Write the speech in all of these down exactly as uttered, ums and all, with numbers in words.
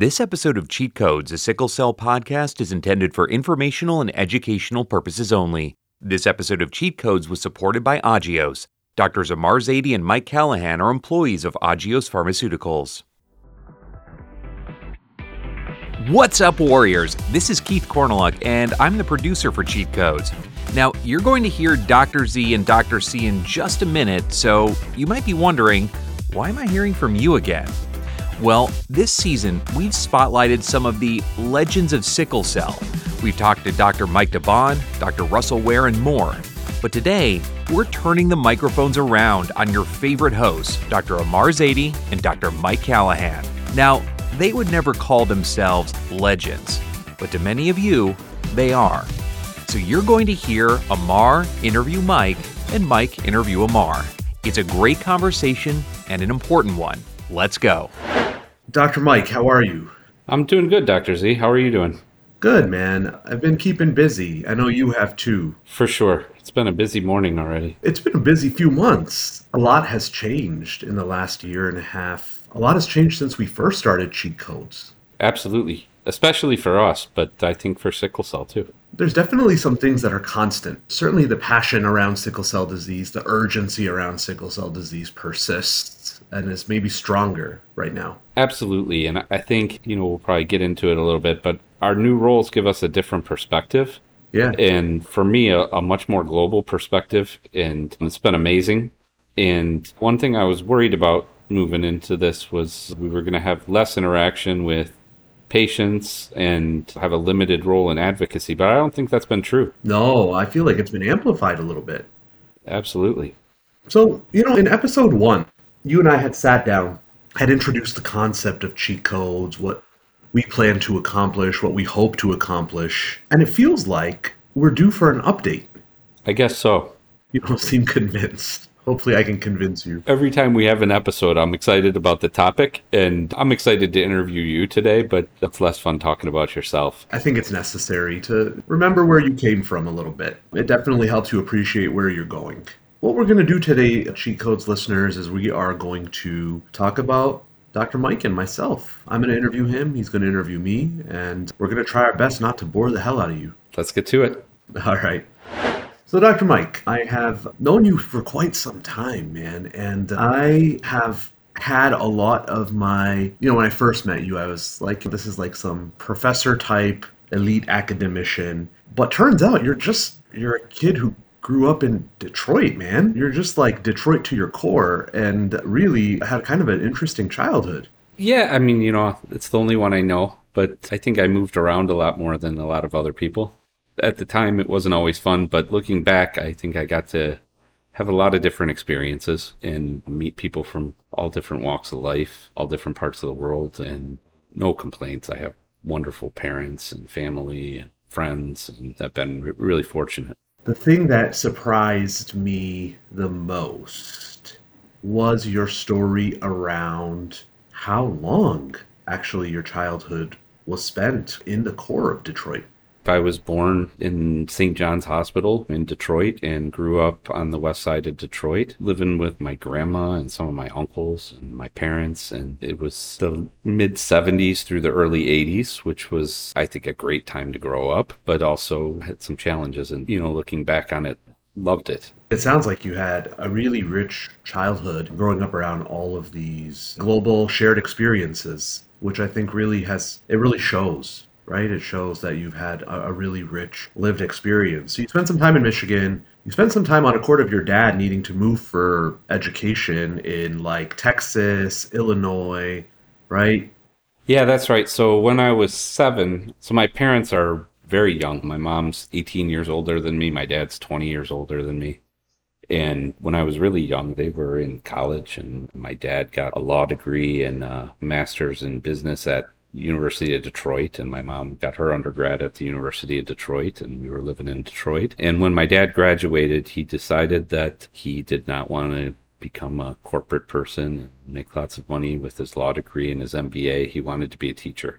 This episode of Cheat Codes, a Sickle Cell podcast, is intended for informational and educational purposes only. This episode of Cheat Codes was supported by Agios. Doctors Ahmar Zaidi and Mike Callaghan are employees of Agios Pharmaceuticals. What's up, warriors? This is Keith Korneluk, and I'm the producer for Cheat Codes. Now, you're going to hear Doctor Z and Doctor C in just a minute, so you might be wondering, why am I hearing from you again? Well, this season, we've spotlighted some of the legends of sickle cell. We've talked to Doctor Mike DeBond, Doctor Russell Ware, and more. But today, we're turning the microphones around on your favorite hosts, Doctor Ahmar Zaidi and Doctor Mike Callaghan. Now, they would never call themselves legends, but to many of you, they are. So you're going to hear Ahmar interview Mike and Mike interview Ahmar. It's a great conversation and an important one. Let's go. Doctor Mike, how are you? I'm doing good, Doctor Z. How are you doing? Good, man. I've been keeping busy. I know you have too. For sure. It's been a busy morning already. It's been a busy few months. A lot has changed in the last year and a half. A lot has changed since we first started Cheat Codes. Absolutely. Especially for us, but I think for sickle cell too. There's definitely some things that are constant. Certainly the passion around sickle cell disease, the urgency around sickle cell disease persists and is maybe stronger right now. Absolutely. And I think, you know, we'll probably get into it a little bit, but our new roles give us a different perspective. Yeah. And for me, a, a much more global perspective. And it's been amazing. And one thing I was worried about moving into this was we were going to have less interaction with patients and have a limited role in advocacy, but I don't think that's been true. No, I feel like it's been amplified a little bit. Absolutely. So, you know, in episode one, you and I had sat down, had introduced the concept of cheat codes, what we plan to accomplish, what we hope to accomplish, and it feels like we're due for an update. I guess so. You don't seem convinced. Hopefully I can convince you. Every time we have an episode, I'm excited about the topic, and I'm excited to interview you today, but that's less fun talking about yourself. I think it's necessary to remember where you came from a little bit. It definitely helps you appreciate where you're going. What we're going to do today, Cheat Codes listeners, is we are going to talk about Doctor Mike and myself. I'm going to interview him, he's going to interview me, and we're going to try our best not to bore the hell out of you. Let's get to it. All right. So, Doctor Mike, I have known you for quite some time, man, and I have had a lot of my, you know, when I first met you, I was like, this is like some professor type, elite academician, but turns out you're just, you're a kid who grew up in Detroit, man. You're just like Detroit to your core, and really had kind of an interesting childhood. Yeah, I mean, you know, it's the only one I know, but I think I moved around a lot more than a lot of other people. At the time, it wasn't always fun, but looking back, I think I got to have a lot of different experiences and meet people from all different walks of life, all different parts of the world, and no complaints. I have wonderful parents and family and friends, and I've been re- really fortunate. The thing that surprised me the most was your story around how long, actually, your childhood was spent in the core of Detroit. I was born in Saint John's Hospital in Detroit and grew up on the west side of Detroit, living with my grandma and some of my uncles and my parents. And it was the mid-seventies through the early eighties, which was, I think, a great time to grow up, but also had some challenges. And, you know, looking back on it, loved it. It sounds like you had a really rich childhood growing up around all of these global shared experiences, which I think really has, it really shows. Right? It shows that you've had a, a really rich lived experience. So you spent some time in Michigan. You spent some time on account of your dad needing to move for education in like Texas, Illinois, right? Yeah, that's right. So when I was seven, so my parents are very young. My mom's eighteen years older than me. My dad's twenty years older than me. And when I was really young, they were in college, and my dad got a law degree and a master's in business at University of Detroit, and my mom got her undergrad at the University of Detroit, and we were living in Detroit. And when my dad graduated, he decided that he did not want to become a corporate person and make lots of money with his law degree and his M B A. He wanted to be a teacher.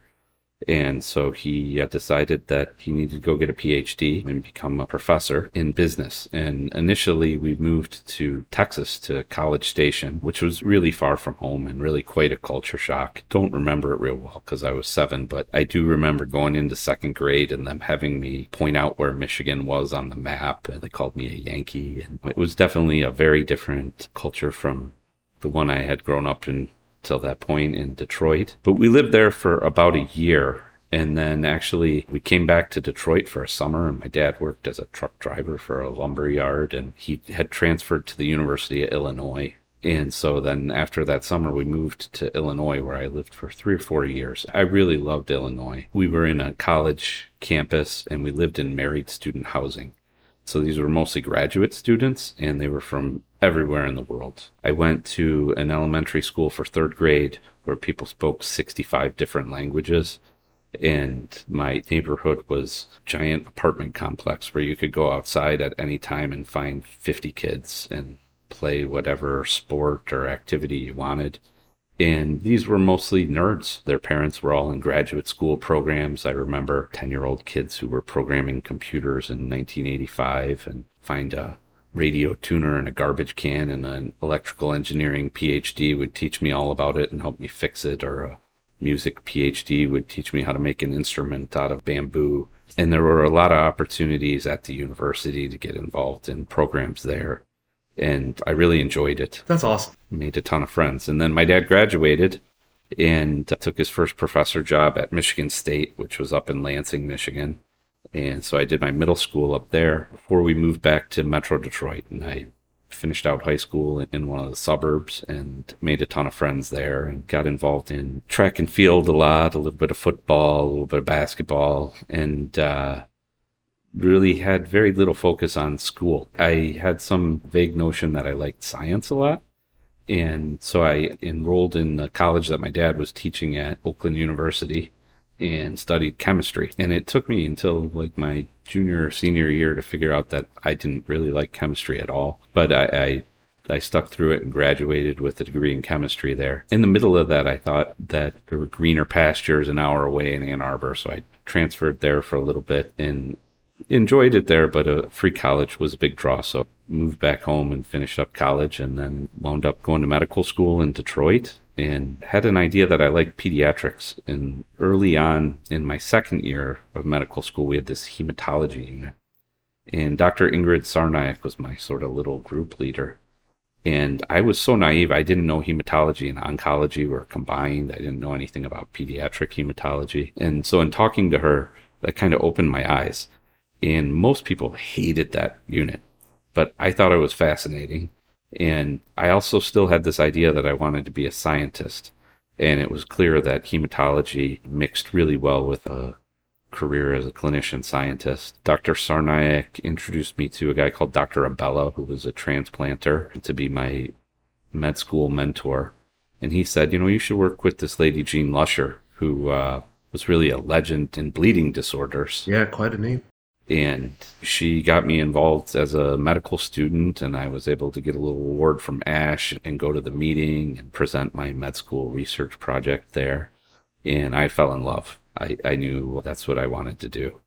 And so he uh, decided that he needed to go get a P H D and become a professor in business. And initially, we moved to Texas, to College Station, which was really far from home and really quite a culture shock. Don't remember it real well because I was seven, but I do remember going into second grade and them having me point out where Michigan was on the map. And they called me a Yankee. And it was definitely a very different culture from the one I had grown up in till that point in Detroit. But we lived there for about a year. And then actually we came back to Detroit for a summer, and my dad worked as a truck driver for a lumber yard, and he had transferred to the University of Illinois. And so then after that summer, we moved to Illinois, where I lived for three or four years. I really loved Illinois. We were in a college campus, and we lived in married student housing. So these were mostly graduate students, and they were from everywhere in the world. I went to an elementary school for third grade where people spoke sixty-five different languages, and my neighborhood was a giant apartment complex where you could go outside at any time and find fifty kids and play whatever sport or activity you wanted. And these were mostly nerds. Their parents were all in graduate school programs. I remember ten-year-old kids who were programming computers in nineteen eighty-five and find a radio tuner and a garbage can, and an electrical engineering P H D would teach me all about it and help me fix it, or a music P H D would teach me how to make an instrument out of bamboo. And there were a lot of opportunities at the university to get involved in programs there. And I really enjoyed it. That's awesome. Made a ton of friends. And then my dad graduated and took his first professor job at Michigan State, which was up in Lansing, Michigan. And so I did my middle school up there before we moved back to Metro Detroit. And I finished out high school in one of the suburbs and made a ton of friends there, and got involved in track and field a lot, a little bit of football, a little bit of basketball, and uh, really had very little focus on school. I had some vague notion that I liked science a lot. And so I enrolled in the college that my dad was teaching at, Oakland University, and studied chemistry. And it took me until like my junior or senior year to figure out that I didn't really like chemistry at all. But I, I I stuck through it and graduated with a degree in chemistry there. In the middle of that, I thought that there were greener pastures an hour away in Ann Arbor, so I transferred there for a little bit and enjoyed it there, but a free college was a big draw, so moved back home and finished up college, and then wound up going to medical school in Detroit, and had an idea that I liked pediatrics. And early on in my second year of medical school, we had this hematology unit, and Doctor Ingrid Sarnaik was my sort of little group leader. And I was so naive, I didn't know hematology and oncology were combined. I didn't know anything about pediatric hematology. And so in talking to her, that kind of opened my eyes. And most people hated that unit, but I thought it was fascinating. And I also still had this idea that I wanted to be a scientist. And it was clear that hematology mixed really well with a career as a clinician scientist. Doctor Sarnaik introduced me to a guy called Doctor Abella, who was a transplanter, to be my med school mentor. And he said, you know, you should work with this lady, Jean Lusher, who uh, was really a legend in bleeding disorders. Yeah, quite a name. And she got me involved as a medical student, and I was able to get a little award from A S H and go to the meeting and present my med school research project there. And I fell in love. I, I knew that's what I wanted to do.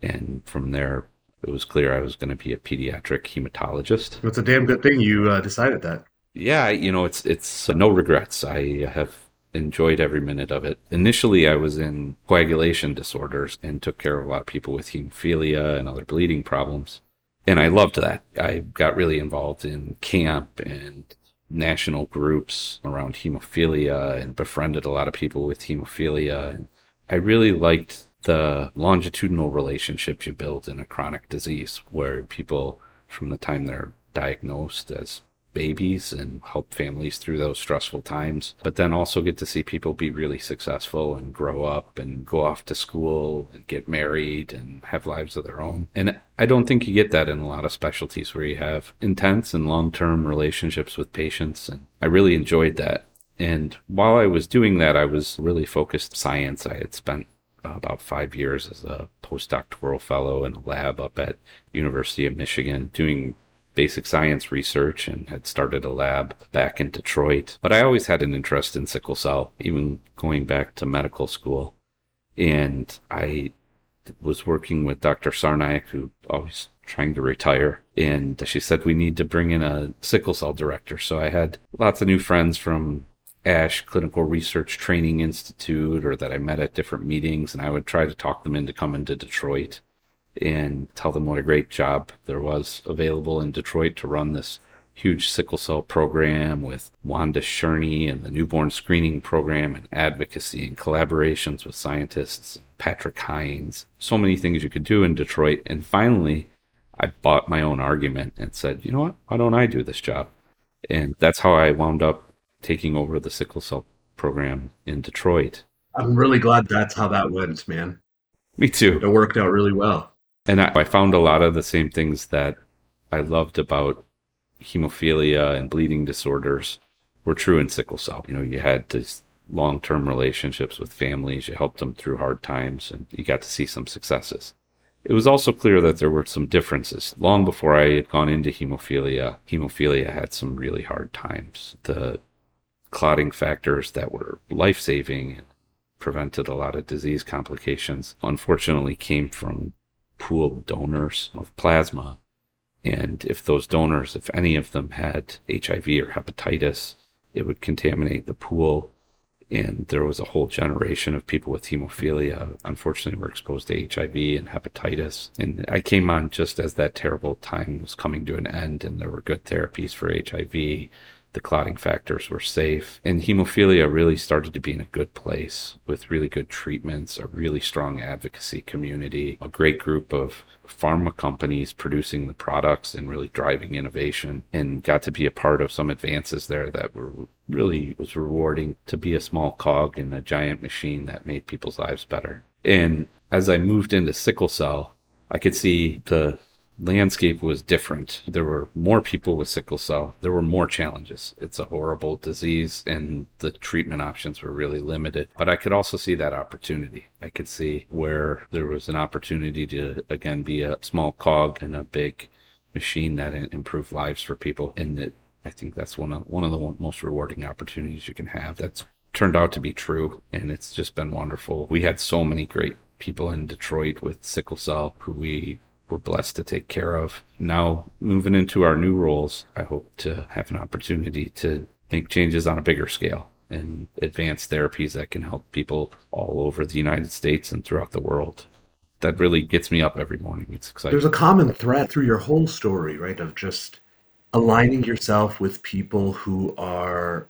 And from there, it was clear I was going to be a pediatric hematologist. That's a damn good thing you uh, decided that. Yeah, you know, it's, it's uh, no regrets. I have enjoyed every minute of it. Initially, I was in coagulation disorders and took care of a lot of people with hemophilia and other bleeding problems. And I loved that. I got really involved in camp and national groups around hemophilia and befriended a lot of people with hemophilia. I really liked the longitudinal relationships you build in a chronic disease, where people, from the time they're diagnosed as babies, and help families through those stressful times, but then also get to see people be really successful and grow up and go off to school and get married and have lives of their own. And I don't think you get that in a lot of specialties where you have intense and long-term relationships with patients. And I really enjoyed that. And while I was doing that, I was really focused on science. I had spent about five years as a postdoctoral fellow in a lab up at University of Michigan doing basic science research, and had started a lab back in Detroit. But I always had an interest in sickle cell, even going back to medical school. And I was working with Doctor Sarnaik, who always trying to retire, and she said we need to bring in a sickle cell director. So I had lots of new friends from A S H, Clinical Research Training Institute, or that I met at different meetings, and I would try to talk them into coming to Detroit and tell them what a great job there was available in Detroit to run this huge sickle cell program with Wanda Whitten-Shurney and the newborn screening program and advocacy and collaborations with scientists, Patrick Hines, so many things you could do in Detroit. And finally, I bought my own argument and said, you know what, why don't I do this job? And that's how I wound up taking over the sickle cell program in Detroit. I'm really glad that's how that went, man. Me too. It worked out really well. And I, I found a lot of the same things that I loved about hemophilia and bleeding disorders were true in sickle cell. You know, you had these long-term relationships with families, you helped them through hard times, and you got to see some successes. It was also clear that there were some differences. Long before I had gone into hemophilia, hemophilia had some really hard times. The clotting factors that were life-saving and prevented a lot of disease complications, unfortunately, came from pooled donors of plasma. And if those donors, if any of them had H I V or hepatitis, it would contaminate the pool. And there was a whole generation of people with hemophilia, unfortunately, were exposed to H I V and hepatitis. And I came on just as that terrible time was coming to an end, and there were good therapies for H I V. The clotting factors were safe. And hemophilia really started to be in a good place with really good treatments, a really strong advocacy community, a great group of pharma companies producing the products and really driving innovation, and got to be a part of some advances there that were really was rewarding, to be a small cog in a giant machine that made people's lives better. And as I moved into sickle cell, I could see the landscape was different. There were more people with sickle cell. There were more challenges. It's a horrible disease, and the treatment options were really limited. But I could also see that opportunity. I could see where there was an opportunity to, again, be a small cog in a big machine that improved lives for people. And it I think that's one of one of the most rewarding opportunities you can have. That's turned out to be true, and it's just been wonderful. We had so many great people in Detroit with sickle cell who we were blessed to take care of. Now, moving into our new roles, I hope to have an opportunity to make changes on a bigger scale and advance therapies that can help people all over the United States and throughout the world. That really gets me up every morning. It's exciting. There's a common thread through your whole story, right, of just aligning yourself with people who are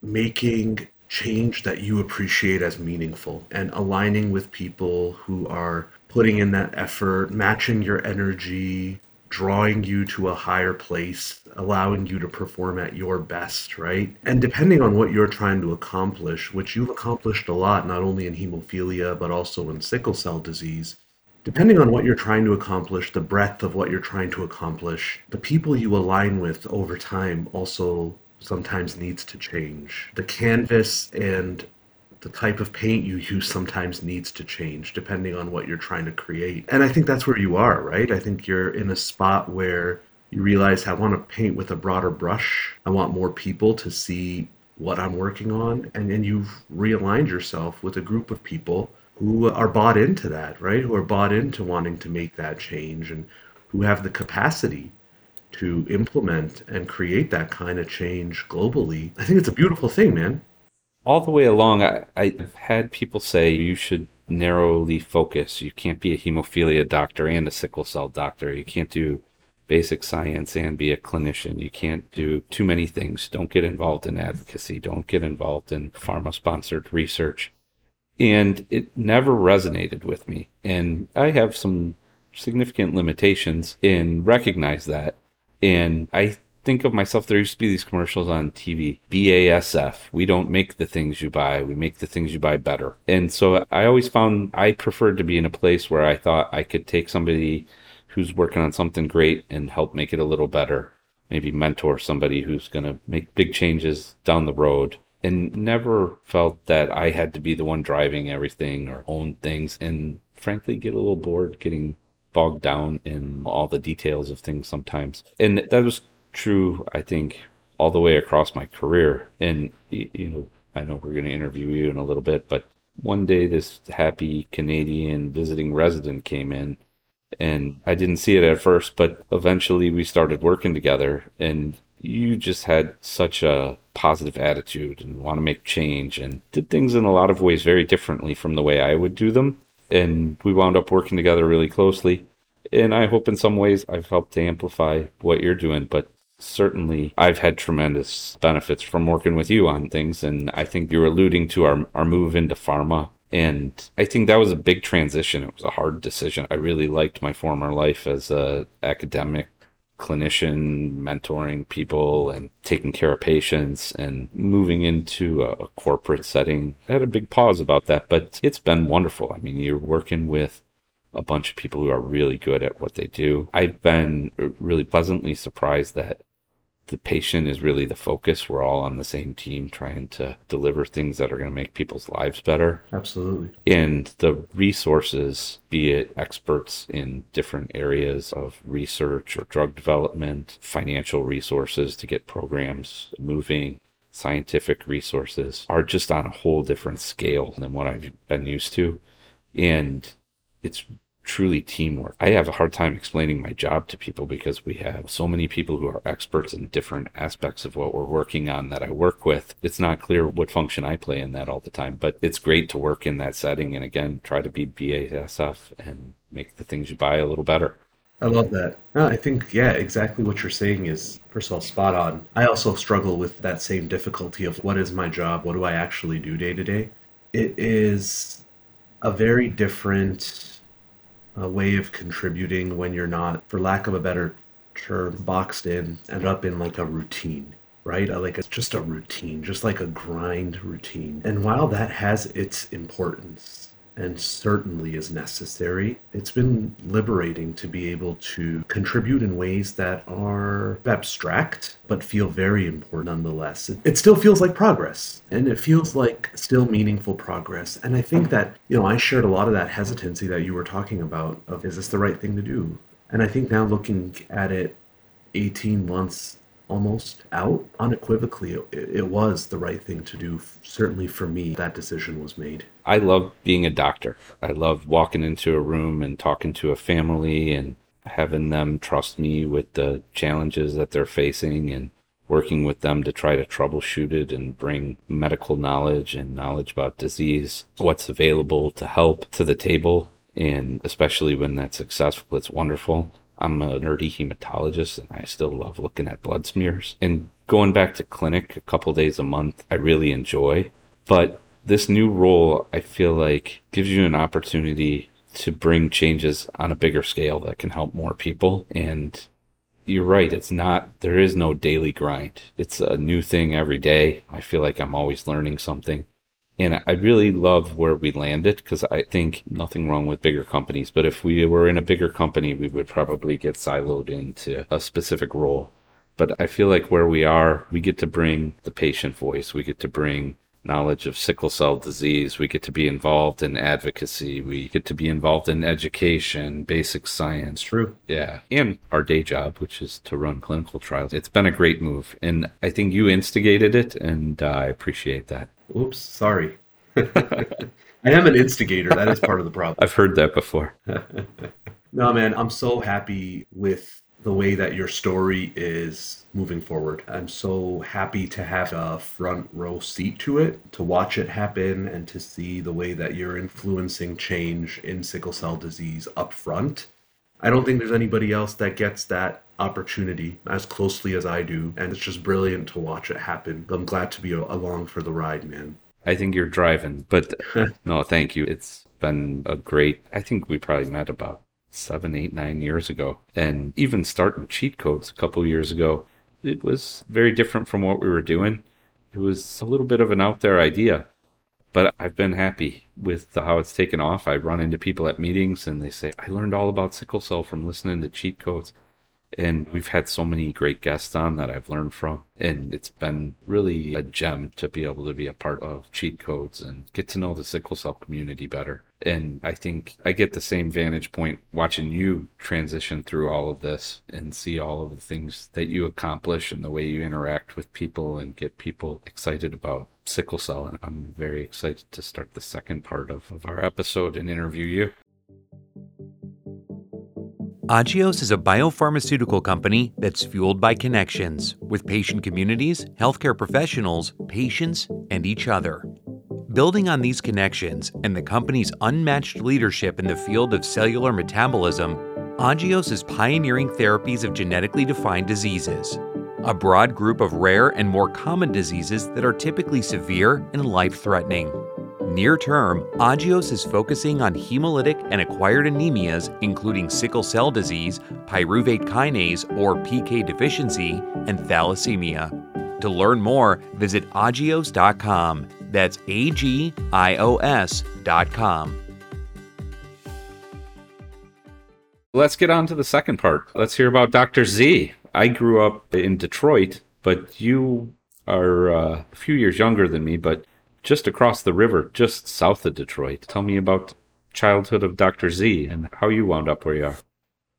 making change that you appreciate as meaningful, and aligning with people who are putting in that effort, matching your energy, drawing you to a higher place, allowing you to perform at your best, right? And depending on what you're trying to accomplish, which you've accomplished a lot, not only in hemophilia, but also in sickle cell disease, depending on what you're trying to accomplish, the breadth of what you're trying to accomplish, the people you align with over time also sometimes needs to change. The canvas and the type of paint you use sometimes needs to change depending on what you're trying to create. And I think that's where you are, right? I think you're in a spot where you realize, I want to paint with a broader brush. I want more people to see what I'm working on. And then you've realigned yourself with a group of people who are bought into that, right? Who are bought into wanting to make that change, and who have the capacity to implement and create that kind of change globally. I think it's a beautiful thing, man. All the way along, I, I've had people say you should narrowly focus. You can't be a hemophilia doctor and a sickle cell doctor. You can't do basic science and be a clinician. You can't do too many things. Don't get involved in advocacy. Don't get involved in pharma-sponsored research. And it never resonated with me. And I have some significant limitations and recognize that. And I think of myself, there used to be these commercials on T V, B A S F. We don't make the things you buy. We make the things you buy better. And so I always found I preferred to be in a place where I thought I could take somebody who's working on something great and help make it a little better. Maybe mentor somebody who's going to make big changes down the road. And never felt that I had to be the one driving everything or own things, and frankly get a little bored getting bogged down in all the details of things sometimes. And that was true, I think, all the way across my career. And, you know, I know we're going to interview you in a little bit, but One day this happy Canadian visiting resident came in, and I didn't see it at first, but eventually we started working together, and you just had such a positive attitude and want to make change and did things in a lot of ways very differently from the way I would do them. And we wound up working together really closely. And I hope in some ways I've helped to amplify what you're doing, but certainly I've had tremendous benefits from working with you on things. And I think you're alluding to our, our move into pharma. And I think that was a big transition. It was a hard decision. I really liked my former life as an academic clinician, mentoring people and taking care of patients, and moving into a corporate setting. I had a big pause about that, but it's been wonderful. I mean, you're working with a bunch of people who are really good at what they do. I've been really pleasantly surprised that the patient is really the focus. We're all on the same team trying to deliver things that are going to make people's lives better. Absolutely. And the resources, be it experts in different areas of research or drug development, financial resources to get programs moving, scientific resources, are just on a whole different scale than what I've been used to. And it's truly teamwork. I have a hard time explaining my job to people because we have so many people who are experts in different aspects of what we're working on that I work with. It's not clear what function I play in that all the time, but it's great to work in that setting and, again, try to be B A S F and make the things you buy a little better. I love that. No, I think, yeah, exactly what you're saying is, first of all, spot on. I also struggle with that same difficulty of what is my job? What do I actually do day to day? It is a very different a way of contributing when you're not, for lack of a better term, boxed in and up in like a routine, right? Like it's just a routine, just like a grind routine. And while that has its importance and certainly is necessary, it's been liberating to be able to contribute in ways that are abstract, but feel very important nonetheless. It, it still feels like progress, and it feels like still meaningful progress. And I think that, you know, I shared a lot of that hesitancy that you were talking about of, is this the right thing to do? And I think now looking at it eighteen months almost out, unequivocally, it, it was the right thing to do. Certainly for me, that decision was made. I love being a doctor. I love walking into a room and talking to a family and having them trust me with the challenges that they're facing and working with them to try to troubleshoot it and bring medical knowledge and knowledge about disease, what's available to help, to the table. And especially when that's successful, it's wonderful. I'm a nerdy hematologist, and I still love looking at blood smears. And going back to clinic a couple days a month, I really enjoy. But this new role, I feel like, gives you an opportunity to bring changes on a bigger scale that can help more people. And you're right, it's not, there is no daily grind. It's a new thing every day. I feel like I'm always learning something. And I really love where we landed, because I think nothing wrong with bigger companies. But if we were in a bigger company, we would probably get siloed into a specific role. But I feel like where we are, we get to bring the patient voice. We get to bring knowledge of sickle cell disease. We get to be involved in advocacy. We get to be involved in education, basic science. True. Yeah. And our day job, which is to run clinical trials. It's been a great move. And I think you instigated it, and uh, I appreciate that. Oops, sorry. I am an instigator. That is part of the problem. I've heard that before. No, man, I'm so happy with the way that your story is moving forward. I'm so happy to have a front row seat to it, to watch it happen, and to see the way that you're influencing change in sickle cell disease up front. I don't think there's anybody else that gets that opportunity as closely as I do, and it's just brilliant to watch it happen. I'm glad to be along for the ride, man. I think you're driving, but no, thank you. It's been a great, I think we probably met about seven, eight, nine years ago, and even starting Cheat Codes a couple years ago, it was very different from what we were doing. It was a little bit of an out there idea, but I've been happy with how it's taken off. I run into people at meetings and they say, I learned all about sickle cell from listening to Cheat Codes. And we've had so many great guests on that I've learned from. And it's been really a gem to be able to be a part of Cheat Codes and get to know the sickle cell community better. And I think I get the same vantage point watching you transition through all of this and see all of the things that you accomplish and the way you interact with people and get people excited about sickle cell. And I'm very excited to start the second part of, of our episode and interview you. Agios is a biopharmaceutical company that's fueled by connections with patient communities, healthcare professionals, patients, and each other. Building on these connections and the company's unmatched leadership in the field of cellular metabolism, Agios is pioneering therapies of genetically defined diseases, a broad group of rare and more common diseases that are typically severe and life-threatening. Near term, Agios is focusing on hemolytic and acquired anemias, including sickle cell disease, pyruvate kinase or P K deficiency, and thalassemia. To learn more, visit Agios dot com. That's A G I O S dot com. Let's get on to the second part. Let's hear about Doctor Z. I grew up in Detroit, but you are uh, a few years younger than me, but just across the river, just south of Detroit. Tell me about childhood of Doctor Z and how you wound up where you are.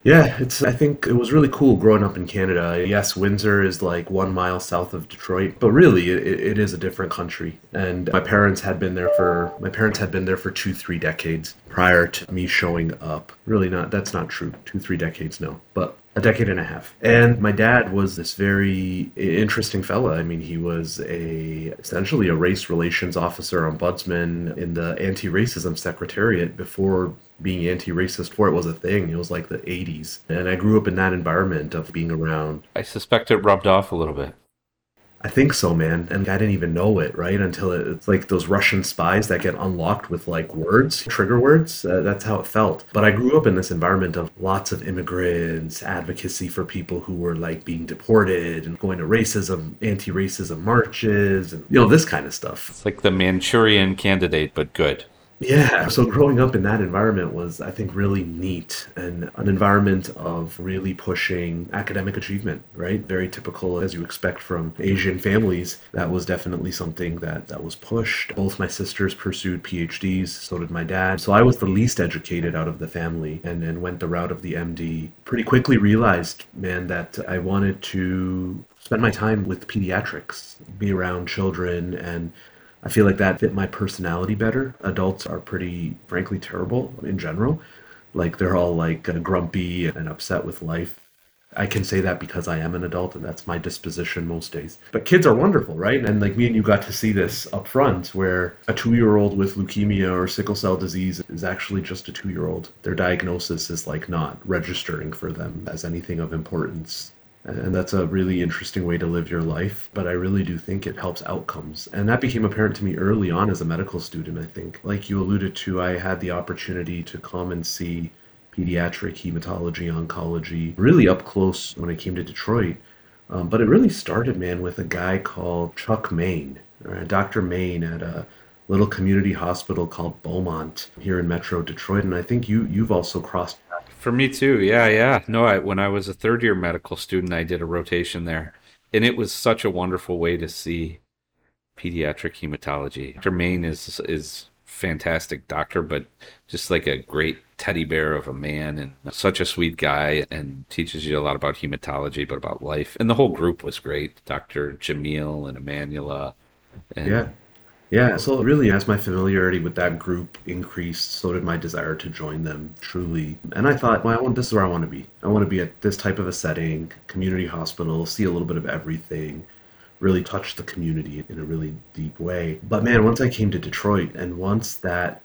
Yeah, it's. I think it was really cool growing up in Canada. Yes, Windsor is like one mile south of Detroit, but really it, it is a different country. And my parents had been there for my parents had been there for two, three decades prior to me showing up. Really not. That's not true. Two, three decades, no. But a decade and a half. And my dad was this very interesting fella. I mean, he was a essentially a race relations officer, ombudsman in the anti-racism secretariat before being anti-racist for it was a thing. It was like the eighties. And I grew up in that environment of being around. I suspect it rubbed off a little bit. I think so, man. And I didn't even know it, right? Until it, it's like those Russian spies that get unlocked with like words, trigger words. Uh, that's how it felt. But I grew up in this environment of lots of immigrants, advocacy for people who were like being deported and going to racism, anti-racism marches, and you know, this kind of stuff. It's like the Manchurian Candidate, but good. Yeah, so growing up in that environment was, I think, really neat, and an environment of really pushing academic achievement, right? Very typical, as you expect from Asian families. That was definitely something that, that was pushed. Both my sisters pursued P H Ds, so did my dad. So I was the least educated out of the family and, and went the route of the M D. Pretty quickly realized, man, that I wanted to spend my time with pediatrics, be around children, and I feel like that fit my personality better. Adults are pretty, frankly, terrible in general. Like, they're all, like, grumpy and upset with life. I can say that because I am an adult, and that's my disposition most days. But kids are wonderful, right? And, like, me and you got to see this up front, where a two-year-old with leukemia or sickle cell disease is actually just a two-year-old. Their diagnosis is, like, not registering for them as anything of importance. And that's a really interesting way to live your life. But I really do think it helps outcomes. And that became apparent to me early on as a medical student, I think. Like you alluded to, I had the opportunity to come and see pediatric hematology, oncology, really up close when I came to Detroit. Um, but it really started, man, with a guy called Chuck Main, or Doctor Main at a little community hospital called Beaumont here in Metro Detroit. And I think you, you've also crossed. For me too, yeah, yeah. No, I, when I was a third-year medical student, I did a rotation there, and it was such a wonderful way to see pediatric hematology. Doctor Main is is fantastic doctor, but just like a great teddy bear of a man and such a sweet guy, and teaches you a lot about hematology, but about life. And the whole group was great. Doctor Jamil and Emmanuela. And yeah. Yeah, so really as my familiarity with that group increased, so did my desire to join them, truly. And I thought, well, I want, this is where I want to be. I want to be at this type of a setting, community hospital, see a little bit of everything, really touch the community in a really deep way. But man, once I came to Detroit, and once that,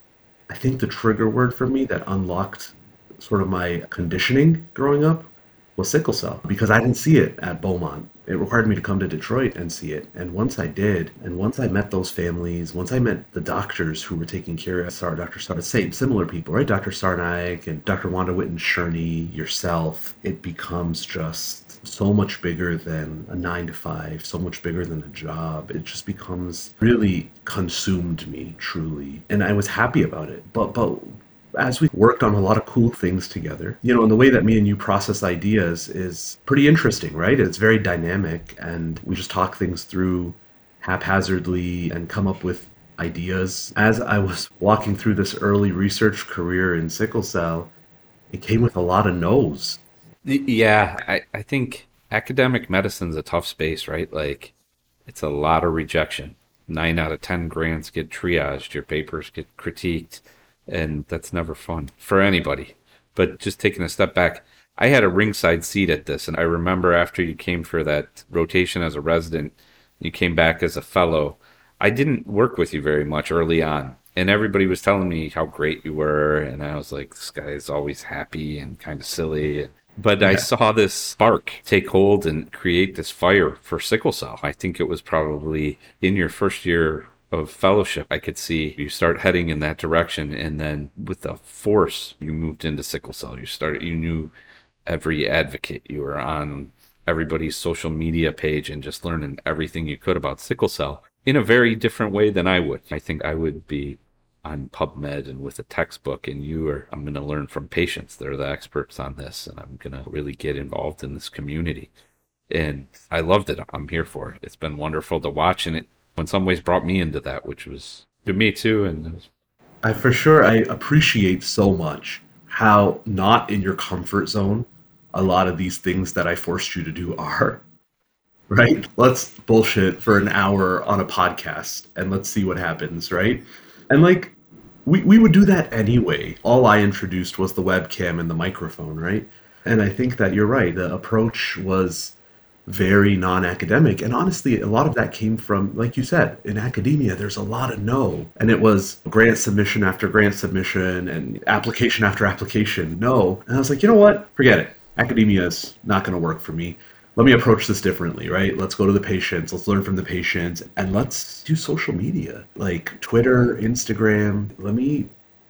I think the trigger word for me that unlocked sort of my conditioning growing up was sickle cell, because I didn't see it at Beaumont. It required me to come to Detroit and see it. And once I did, and once I met those families, once I met the doctors who were taking care of Sar, Doctor Sar, same, similar people, right? Doctor Sarnaik and Doctor Wanda Whitten-Shurney, yourself, it becomes just so much bigger than a nine to five, so much bigger than a job. It just becomes really consumed me, truly. And I was happy about it. But, but as we worked on a lot of cool things together, you know, and the way that me and you process ideas is pretty interesting, right? It's very dynamic, and we just talk things through haphazardly and come up with ideas. As I was walking through this early research career in sickle cell, it came with a lot of no's. Yeah, I, I think academic medicine's a tough space, right? Like, it's a lot of rejection. Nine out of ten grants get triaged, your papers get critiqued, and that's never fun for anybody. But just taking a step back, I had a ringside seat at this, and I remember after you came for that rotation as a resident, you came back as a fellow. I didn't work with you very much early on, and everybody was telling me how great you were, and I was like, this guy is always happy and kind of silly. But yeah. I saw this spark take hold and create this fire for sickle cell. I think it was probably in your first year of fellowship, I could see you start heading in that direction, and then with a force, you moved into sickle cell. You started, you knew every advocate. You were on everybody's social media page and just learning everything you could about sickle cell. In a very different way than I would. I think I would be on PubMed and with a textbook, and you are, I'm going to learn from patients. They're the experts on this, and I'm going to really get involved in this community. And I loved it. I'm here for it. It's been wonderful to watch, and it in some ways brought me into that, which was to me too. And it was... I for sure, I appreciate so much how not in your comfort zone a lot of these things that I forced you to do are. Right? Let's bullshit for an hour on a podcast and let's see what happens, right? And like, we, we would do that anyway. All I introduced was the webcam and the microphone, right? And I think that you're right. The approach was very non-academic. And honestly, a lot of that came from, like you said, in academia, there's a lot of no. And it was grant submission after grant submission and application after application, no. And I was like, you know what? Forget it. Academia is not going to work for me. Let me approach this differently, right? Let's go to the patients, let's learn from the patients, and let's do social media, like Twitter, Instagram. Let me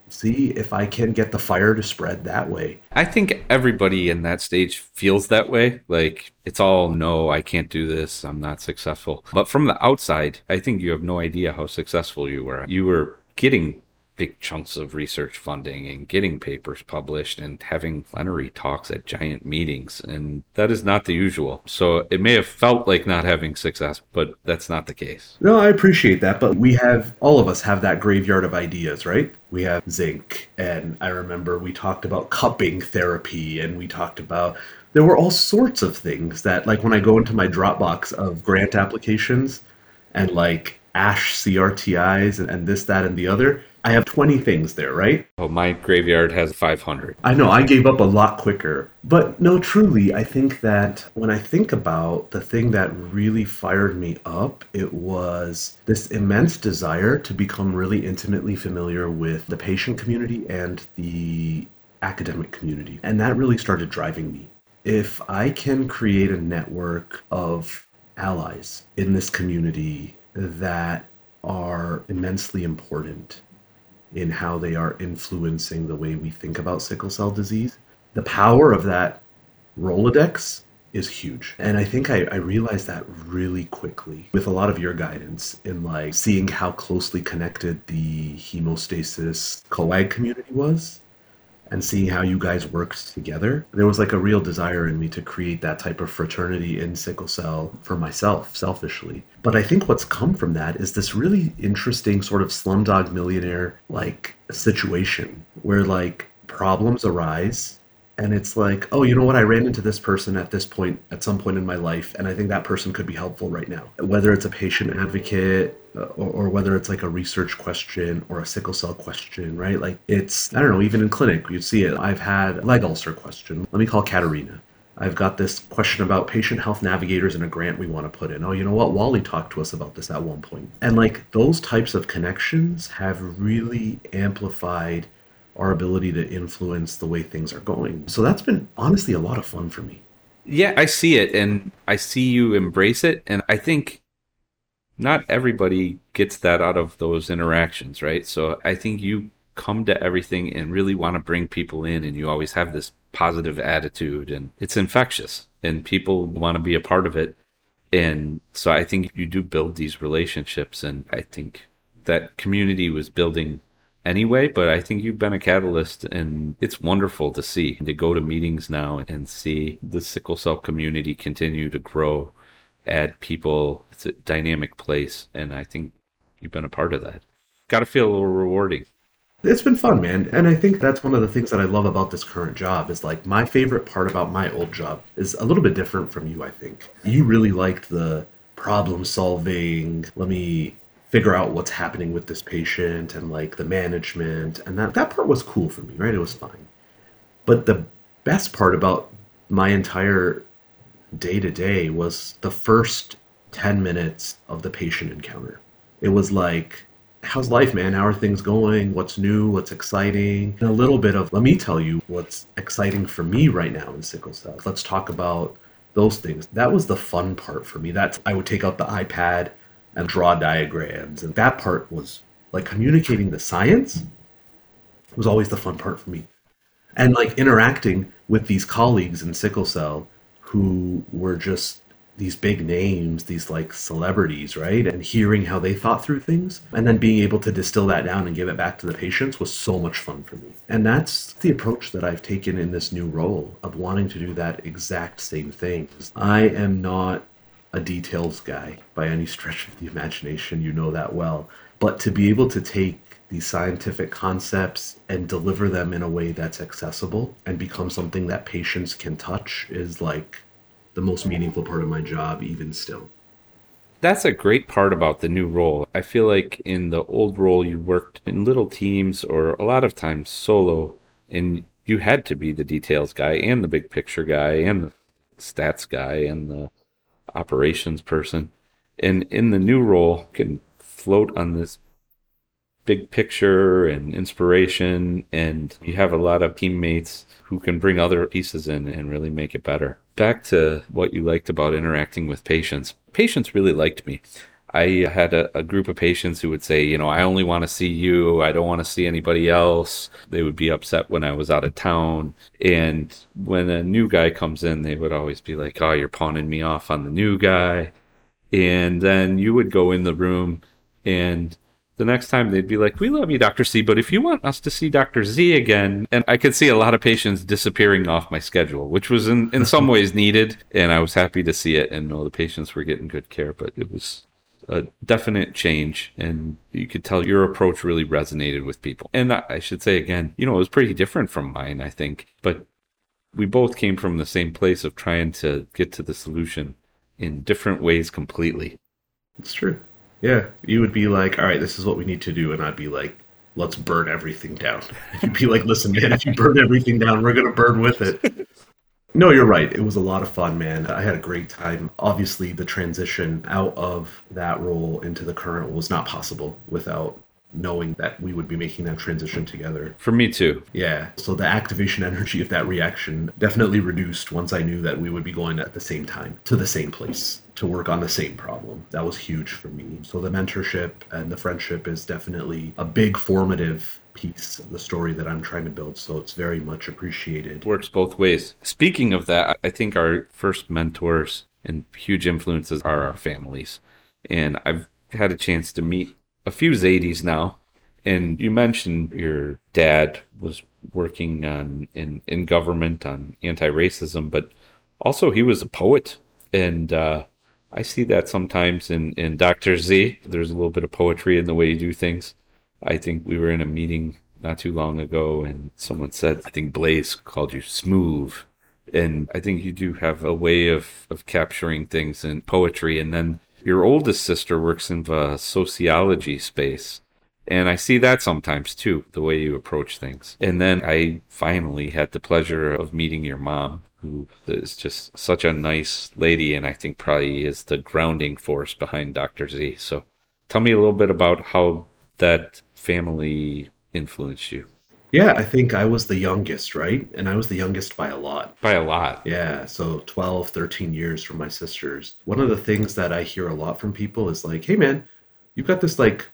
see if I can get the fire to spread that way. I think everybody in that stage feels that way. Like, it's all, no, I can't do this, I'm not successful. But from the outside, I think you have no idea how successful you were. You were getting big chunks of research funding and getting papers published and having plenary talks at giant meetings. And that is not the usual. So it may have felt like not having success, but that's not the case. No, I appreciate that. But we have, all of us have that graveyard of ideas, right? We have zinc. And I remember we talked about cupping therapy, and we talked about, there were all sorts of things that, like, when I go into my Dropbox of grant applications and like A S H C R T Is and, and this, that, and the other, I have twenty things there, right? Oh, my graveyard has five hundred. I know, I gave up a lot quicker. But no, truly, I think that when I think about the thing that really fired me up, it was this immense desire to become really intimately familiar with the patient community and the academic community. And that really started driving me. If I can create a network of allies in this community that are immensely important in how they are influencing the way we think about sickle cell disease, the power of that Rolodex is huge. And I think I, I realized that really quickly with a lot of your guidance in like seeing how closely connected the hemostasis coag community was and seeing how you guys worked together. There was like a real desire in me to create that type of fraternity in sickle cell for myself, selfishly. But I think what's come from that is this really interesting sort of Slumdog Millionaire like situation where like problems arise and it's like, oh, you know what? I ran into this person at this point, at some point in my life, and I think that person could be helpful right now. Whether it's a patient advocate or, or whether it's like a research question or a sickle cell question, right? Like it's, I don't know, even in clinic, you see it. I've had leg ulcer question. Let me call Katarina. I've got this question about patient health navigators and a grant we want to put in. Oh, you know what? Wally talked to us about this at one point. And like those types of connections have really amplified our ability to influence the way things are going. So that's been honestly a lot of fun for me. Yeah, I see it, and I see you embrace it. And I think not everybody gets that out of those interactions, right? So I think you come to everything and really want to bring people in, and you always have this positive attitude, and it's infectious, and people want to be a part of it. And so I think you do build these relationships, and I think that community was building anyway, but I think you've been a catalyst, and it's wonderful to see, to go to meetings now and see the sickle cell community continue to grow, add people. It's a dynamic place, and I think you've been a part of that. Got to feel a little rewarding. It's been fun, man. And I think that's one of the things that I love about this current job is, like, my favorite part about my old job is a little bit different from you, I think. You really liked the problem solving, let me figure out what's happening with this patient and, like, the management. And that, that part was cool for me, right? It was fine. But the best part about my entire day-to-day was the first ten minutes of the patient encounter. It was like, how's life, man? How are things going? What's new? What's exciting? And a little bit of, let me tell you what's exciting for me right now in sickle cell. Let's talk about those things. That was the fun part for me. That's, I would take out the iPad and draw diagrams. And that part was, like, communicating the science was always the fun part for me. And, like, interacting with these colleagues in sickle cell who were just these big names, these, like, celebrities, right? And hearing how they thought through things and then being able to distill that down and give it back to the patients was so much fun for me. And that's the approach that I've taken in this new role of wanting to do that exact same thing. I am not a details guy by any stretch of the imagination, you know that well. But to be able to take these scientific concepts and deliver them in a way that's accessible and become something that patients can touch is, like, the most meaningful part of my job, even still. That's a great part about the new role. I feel like in the old role, you worked in little teams or a lot of times solo, and you had to be the details guy and the big picture guy and the stats guy and the operations person. And in the new role, you can float on this big picture and inspiration, and you have a lot of teammates who can bring other pieces in and really make it better. Back to what you liked about interacting with patients. Patients really liked me. I had a, a group of patients who would say, you know, I only want to see you. I don't want to see anybody else. They would be upset when I was out of town. And when a new guy comes in, they would always be like, oh, you're pawning me off on the new guy. And then you would go in the room, and the next time they'd be like, we love you, Doctor C, but if you want us to see Doctor Z again. And I could see a lot of patients disappearing off my schedule, which was in, in some ways needed. And I was happy to see it and know the patients were getting good care, but it was a definite change. And you could tell your approach really resonated with people. And I should say again, you know, it was pretty different from mine, I think, but we both came from the same place of trying to get to the solution in different ways completely. It's true. Yeah, you would be like, all right, this is what we need to do. And I'd be like, let's burn everything down. You'd be like, listen, man, if you burn everything down, we're going to burn with it. No, you're right. It was a lot of fun, man. I had a great time. Obviously, the transition out of that role into the current was not possible without knowing that we would be making that transition together. For me too. Yeah. So the activation energy of that reaction definitely reduced once I knew that we would be going at the same time to the same place to work on the same problem. That was huge for me. So the mentorship and the friendship is definitely a big formative piece of the story that I'm trying to build. So it's very much appreciated. Works both ways. Speaking of that, I think our first mentors and huge influences are our families. And I've had a chance to meet a few Zaidis now, and you mentioned your dad was working on in, in government on anti-racism, but also he was a poet, and uh, I see that sometimes in, in Doctor Z. There's a little bit of poetry in the way you do things. I think we were in a meeting not too long ago, and someone said, I think Blaze called you smooth, and I think you do have a way of, of capturing things in poetry, and then your oldest sister works in the sociology space, and I see that sometimes too, the way you approach things. And then I finally had the pleasure of meeting your mom, who is just such a nice lady, and I think probably is the grounding force behind Doctor Z. So tell me a little bit about how that family influenced you. Yeah, I think I was the youngest, right? And I was the youngest by a lot. By a lot. Yeah, so twelve, thirteen years from my sisters. One of the things that I hear a lot from people is like, hey man, you've got this like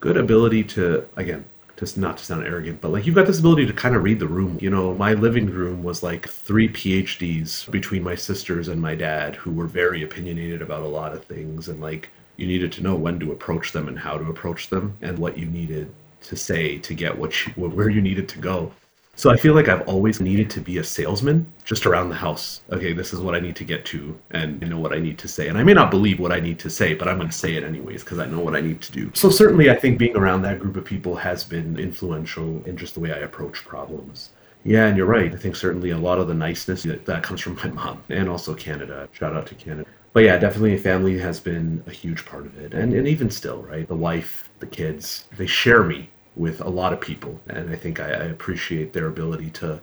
good ability to, again, just not to sound arrogant, but like you've got this ability to kind of read the room. You know, my living room was like three PhDs between my sisters and my dad who were very opinionated about a lot of things. And like you needed to know when to approach them and how to approach them and what you needed to say to get what you, where you needed to go. So I feel like I've always needed to be a salesman just around the house. Okay, this is what I need to get to, and I know what I need to say. And I may not believe what I need to say, but I'm going to say it anyways because I know what I need to do. So certainly I think being around that group of people has been influential in just the way I approach problems. Yeah, and you're right. I think certainly a lot of the niceness that, that comes from my mom and also Canada. Shout out to Canada. But yeah, definitely family has been a huge part of it. And, and even still, right? The wife, the kids, they share me with a lot of people. And I think I, I appreciate their ability to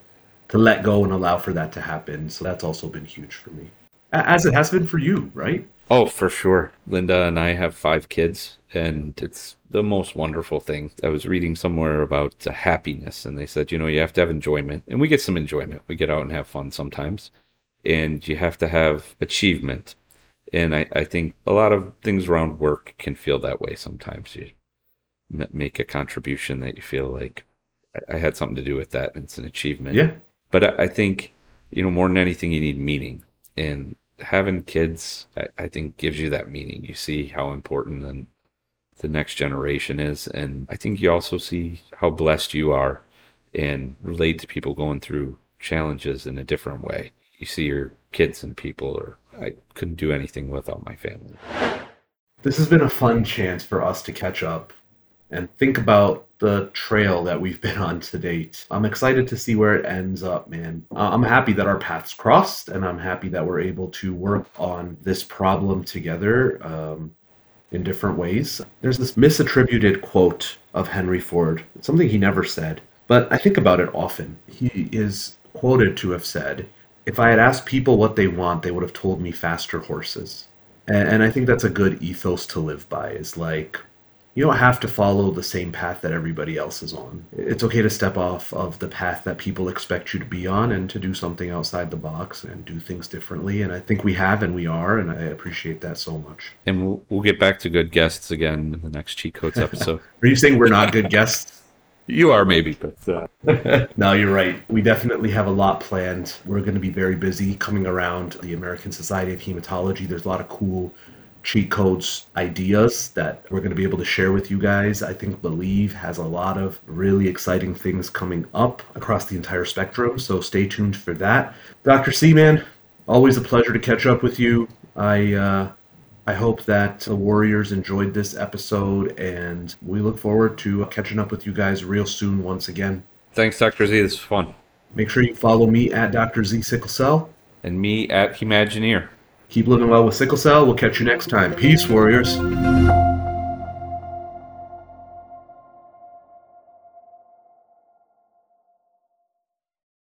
to let go and allow for that to happen. So that's also been huge for me, as it has been for you, right? Oh, for sure. Linda and I have five kids, and it's the most wonderful thing. I was reading somewhere about happiness, and they said, you know, you have to have enjoyment. And we get some enjoyment. We get out and have fun sometimes. And you have to have achievement. And I, I think a lot of things around work can feel that way sometimes. You make a contribution that you feel like I had something to do with that, and it's an achievement. Yeah. But I think, you know, more than anything, you need meaning. And having kids, I think, gives you that meaning. You see how important the next generation is. And I think you also see how blessed you are and relate to people going through challenges in a different way. You see your kids and people, or I couldn't do anything without my family. This has been a fun chance for us to catch up and think about the trail that we've been on to date. I'm excited to see where it ends up, man. Uh, I'm happy that our paths crossed, and I'm happy that we're able to work on this problem together um, in different ways. There's this misattributed quote of Henry Ford, something he never said, but I think about it often. He is quoted to have said, "If I had asked people what they want, they would have told me faster horses." And, and I think that's a good ethos to live by, is like, you don't have to follow the same path that everybody else is on. It's okay to step off of the path that people expect you to be on and to do something outside the box and do things differently. And I think we have, and we are, and I appreciate that so much. And we'll, we'll get back to good guests again in the next Cheat Codes episode. Are you saying we're not good guests? You are, maybe, but uh... No, you're right. We definitely have a lot planned. We're going to be very busy coming around the American Society of Hematology. There's a lot of cool Cheat Codes ideas that we're going to be able to share with you guys. I think Believe has a lot of really exciting things coming up across the entire spectrum, so stay tuned for that. Doctor Seaman, always a pleasure to catch up with you. I uh, I hope that the Warriors enjoyed this episode, and we look forward to catching up with you guys real soon once again. Thanks, Doctor Z. This was fun. Make sure you follow me at Doctor Z Sickle Cell. And me at Imagineer. Keep living well with sickle cell. We'll catch you next time. Peace, warriors.